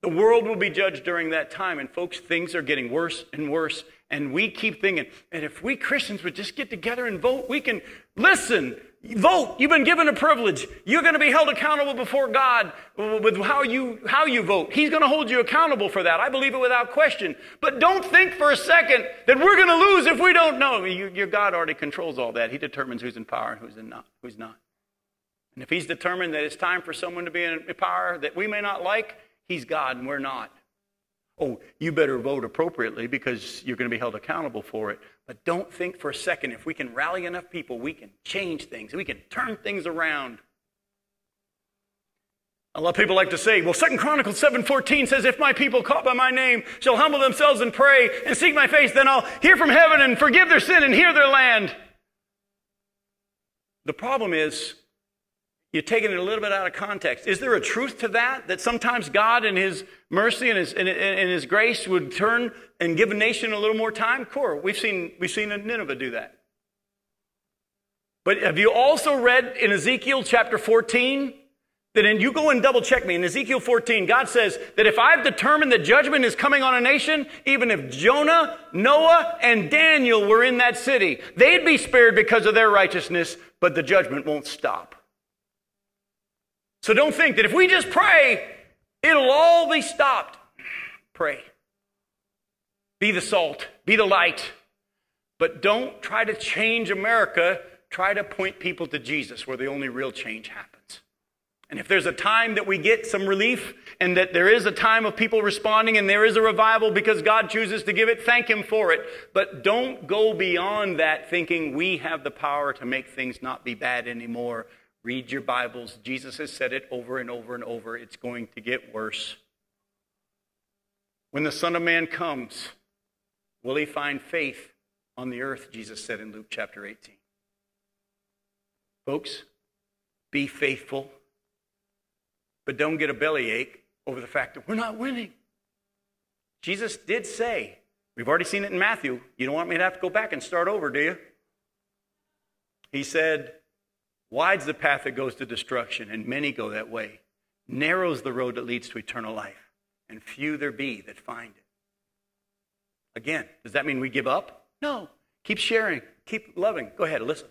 The world will be judged during that time, and folks, things are getting worse and worse, and we keep thinking, and if we Christians would just get together and vote, we can listen. Vote. You've been given a privilege. You're going to be held accountable before God with how you, how you vote. He's going to hold you accountable for that. I believe it without question. But don't think for a second that we're going to lose if we don't know. I mean, you, your God already controls all that. He determines who's in power and who's in not, who's not. And if he's determined that it's time for someone to be in power that we may not like, he's God and we're not. Oh, you better vote appropriately because you're going to be held accountable for it. But don't think for a second, if we can rally enough people, we can change things. We can turn things around. A lot of people like to say, well, Second Chronicles seven fourteen says, if my people called by my name shall humble themselves and pray and seek my face, then I'll hear from heaven and forgive their sin and heal their land. The problem is, you're taking it a little bit out of context. Is there a truth to that? That sometimes God in his mercy and his, and, and his grace would turn and give a nation a little more time? Core, we've seen, we've seen Nineveh do that. But have you also read in Ezekiel chapter fourteen? That, and you go and double check me. In Ezekiel fourteen, God says that if I've determined that judgment is coming on a nation, even if Jonah, Noah, and Daniel were in that city, they'd be spared because of their righteousness, but the judgment won't stop. So don't think that if we just pray, it'll all be stopped. Pray. Be the salt. Be the light. But don't try to change America. Try to point people to Jesus, where the only real change happens. And if there's a time that we get some relief and that there is a time of people responding and there is a revival because God chooses to give it, thank him for it. But don't go beyond that thinking we have the power to make things not be bad anymore. Read your Bibles. Jesus has said it over and over and over. It's going to get worse. When the Son of Man comes, will he find faith on the earth? Jesus said in Luke chapter eighteen. Folks, be faithful. But don't get a bellyache over the fact that we're not winning. Jesus did say, we've already seen it in Matthew, you don't want me to have to go back and start over, do you? He said, wide's the path that goes to destruction, and many go that way. Narrow's the road that leads to eternal life, and few there be that find it. Again, does that mean we give up? No. Keep sharing. Keep loving. Go ahead, listen.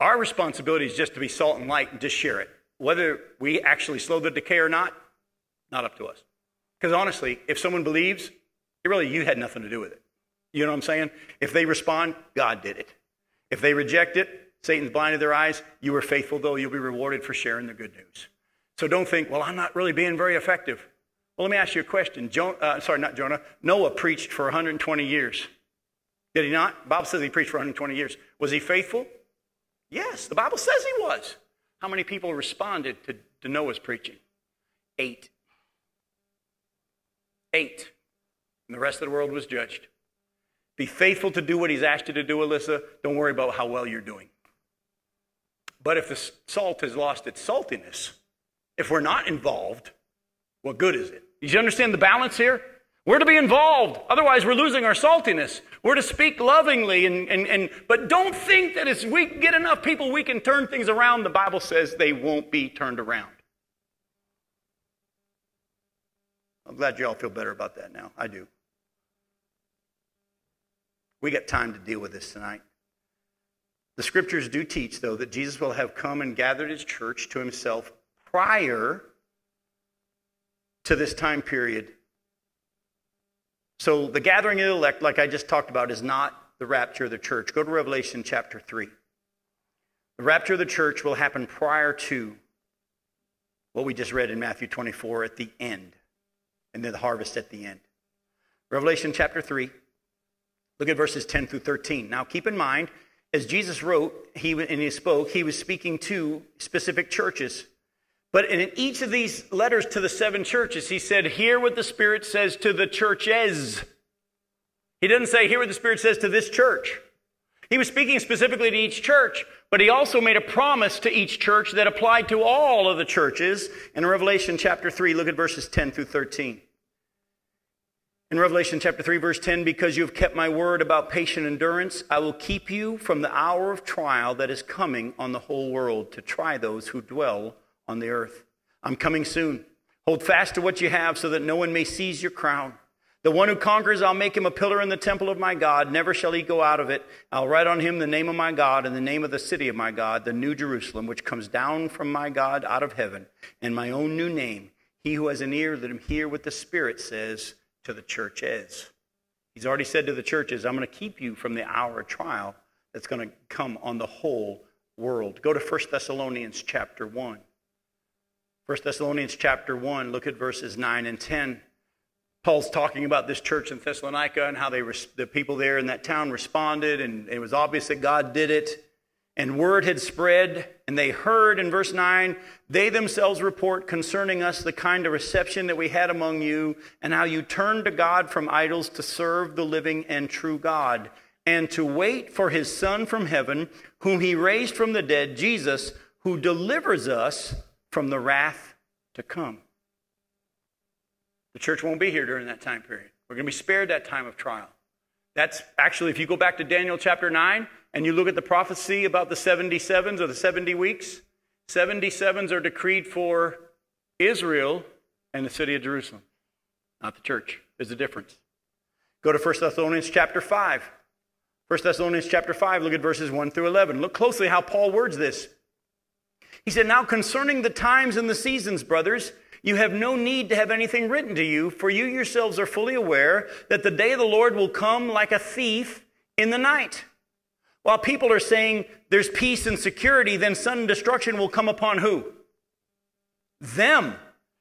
Our responsibility is just to be salt and light and just share it. Whether we actually slow the decay or not, not up to us. Because honestly, if someone believes, it really, you had nothing to do with it. You know what I'm saying? If they respond, God did it. If they reject it, Satan's blinded their eyes. You were faithful, though. You'll be rewarded for sharing the good news. So don't think, well, I'm not really being very effective. Well, let me ask you a question. Jo uh, sorry, not Jonah. Noah preached for one hundred twenty years. Did he not? The Bible says he preached for one hundred twenty years. Was he faithful? Yes, the Bible says he was. How many people responded to, to Noah's preaching? Eight. Eight. And the rest of the world was judged. Be faithful to do what he's asked you to do, Alyssa. Don't worry about how well you're doing. But if the salt has lost its saltiness, if we're not involved, what good is it? Did you understand the balance here? We're to be involved. Otherwise, we're losing our saltiness. We're to speak lovingly. and and, and But don't think that if we get enough people, we can turn things around. The Bible says they won't be turned around. I'm glad you all feel better about that now. I do. We got time to deal with this tonight. The scriptures do teach, though, that Jesus will have come and gathered his church to himself prior to this time period. So the gathering of the elect, like I just talked about, is not the rapture of the church. Go to Revelation chapter three. The rapture of the church will happen prior to what we just read in Matthew twenty-four at the end, and then the harvest at the end. Revelation chapter three, look at verses ten through thirteen. Now keep in mind, as Jesus wrote he, and he spoke, he was speaking to specific churches. But in each of these letters to the seven churches, he said, hear what the Spirit says to the churches. He didn't say, hear what the Spirit says to this church. He was speaking specifically to each church, but he also made a promise to each church that applied to all of the churches. In Revelation chapter three, look at verses ten through thirteen. In Revelation chapter three, verse ten, because you have kept my word about patient endurance, I will keep you from the hour of trial that is coming on the whole world to try those who dwell on the earth. I'm coming soon. Hold fast to what you have so that no one may seize your crown. The one who conquers, I'll make him a pillar in the temple of my God. Never shall he go out of it. I'll write on him the name of my God and the name of the city of my God, the new Jerusalem, which comes down from my God out of heaven, and my own new name. He who has an ear, let him hear what the Spirit says to the churches. He's already said to the churches, I'm going to keep you from the hour of trial that's going to come on the whole world. Go to First Thessalonians chapter one. First Thessalonians chapter one, look at verses nine and ten. Paul's talking about this church in Thessalonica and how they the people there in that town responded, and it was obvious that God did it. And word had spread, and they heard in verse nine, they themselves report concerning us the kind of reception that we had among you, and how you turned to God from idols to serve the living and true God, and to wait for his Son from heaven, whom he raised from the dead, Jesus, who delivers us from the wrath to come. The church won't be here during that time period. We're going to be spared that time of trial. That's actually, if you go back to Daniel chapter nine, and you look at the prophecy about the seventy sevens or the seventy weeks, seventy sevens are decreed for Israel and the city of Jerusalem, not the church. There's a difference. Go to First Thessalonians chapter five. First Thessalonians chapter five, look at verses one through eleven. Look closely how Paul words this. He said, now concerning the times and the seasons, brothers, you have no need to have anything written to you, for you yourselves are fully aware that the day of the Lord will come like a thief in the night. While people are saying there's peace and security, then sudden destruction will come upon who? Them,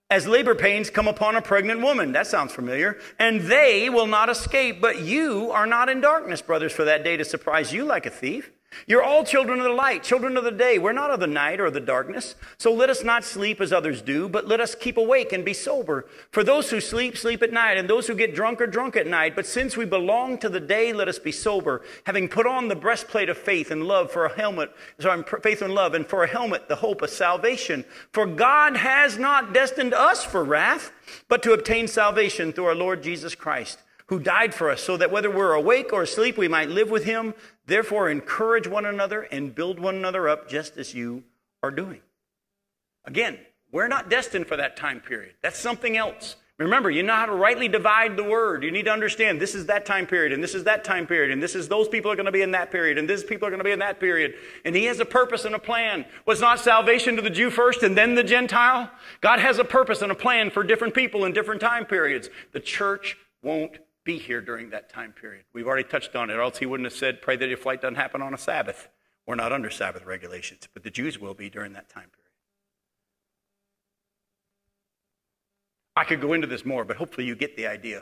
as labor pains come upon a pregnant woman. That sounds familiar. And they will not escape, but you are not in darkness, brothers, for that day to surprise you like a thief. You're all children of the light, children of the day. We're not of the night or of the darkness. So let us not sleep as others do, but let us keep awake and be sober. For those who sleep, sleep at night, and those who get drunk are drunk at night. But since we belong to the day, let us be sober, having put on the breastplate of faith and love for a helmet, sorry, faith and love, and for a helmet, the hope of salvation. For God has not destined us for wrath, but to obtain salvation through our Lord Jesus Christ, who died for us, so that whether we're awake or asleep, we might live with him. Therefore, encourage one another and build one another up, just as you are doing. Again, we're not destined for that time period. That's something else. Remember, you know how to rightly divide the word. You need to understand this is that time period, and this is that time period, and this is those people are going to be in that period, and these people are going to be in that period. And he has a purpose and a plan. Was not salvation to the Jew first and then the Gentile? God has a purpose and a plan for different people in different time periods. The church won't be here during that time period. We've already touched on it, or else he wouldn't have said, pray that your flight doesn't happen on a Sabbath. We're not under Sabbath regulations, but the Jews will be during that time period. I could go into this more, but hopefully you get the idea.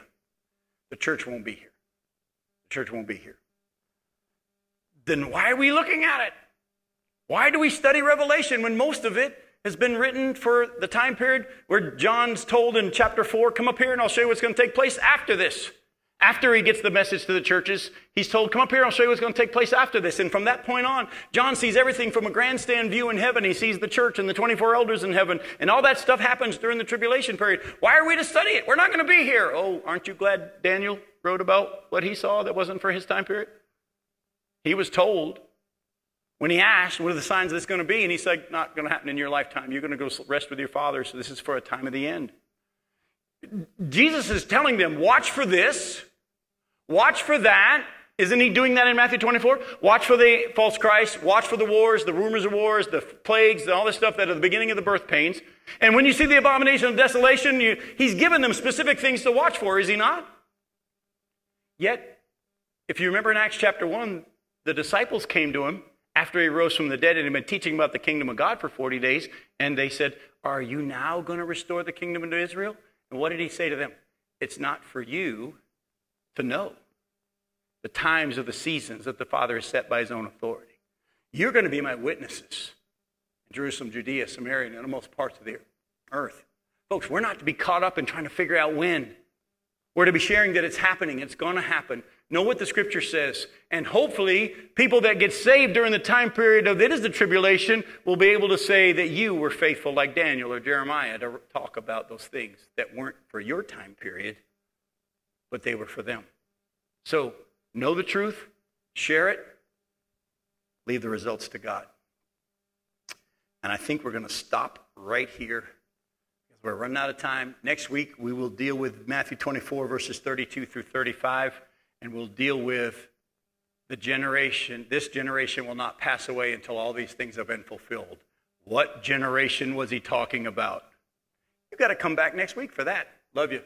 The church won't be here. The church won't be here. Then why are we looking at it? Why do we study Revelation when most of it has been written for the time period where John's told in chapter four, come up here and I'll show you what's going to take place after this? After he gets the message to the churches, he's told, come up here, I'll show you what's going to take place after this. And from that point on, John sees everything from a grandstand view in heaven. He sees the church and the twenty-four elders in heaven. And all that stuff happens during the tribulation period. Why are we to study it? We're not going to be here. Oh, aren't you glad Daniel wrote about what he saw that wasn't for his time period? He was told when he asked, what are the signs of this going to be? And he said, not going to happen in your lifetime. You're going to go rest with your father. So this is for a time of the end. Jesus is telling them, watch for this, watch for that. Isn't he doing that in Matthew twenty-four? Watch for the false Christ, watch for the wars, the rumors of wars, the plagues, all this stuff that are the beginning of the birth pains. And when you see the abomination of desolation, you, he's given them specific things to watch for, is he not? Yet, if you remember in Acts chapter one, the disciples came to him after he rose from the dead and had been teaching about the kingdom of God for forty days. And they said, are you now going to restore the kingdom to Israel? And what did he say to them? It's not for you to know the times of the seasons that the Father has set by his own authority. You're going to be my witnesses in Jerusalem, Judea, Samaria, and in most parts of the earth. Folks, we're not to be caught up in trying to figure out when. We're to be sharing that it's happening. It's going to happen. Know what the Scripture says. And hopefully, people that get saved during the time period of it is the tribulation will be able to say that you were faithful like Daniel or Jeremiah to talk about those things that weren't for your time period, but they were for them. So, know the truth, share it, leave the results to God. And I think we're going to stop right here. We're running out of time. Next week, we will deal with Matthew twenty-four, verses thirty-two through thirty-five, and we'll deal with the generation. This generation will not pass away until all these things have been fulfilled. What generation was he talking about? You've got to come back next week for that. Love you.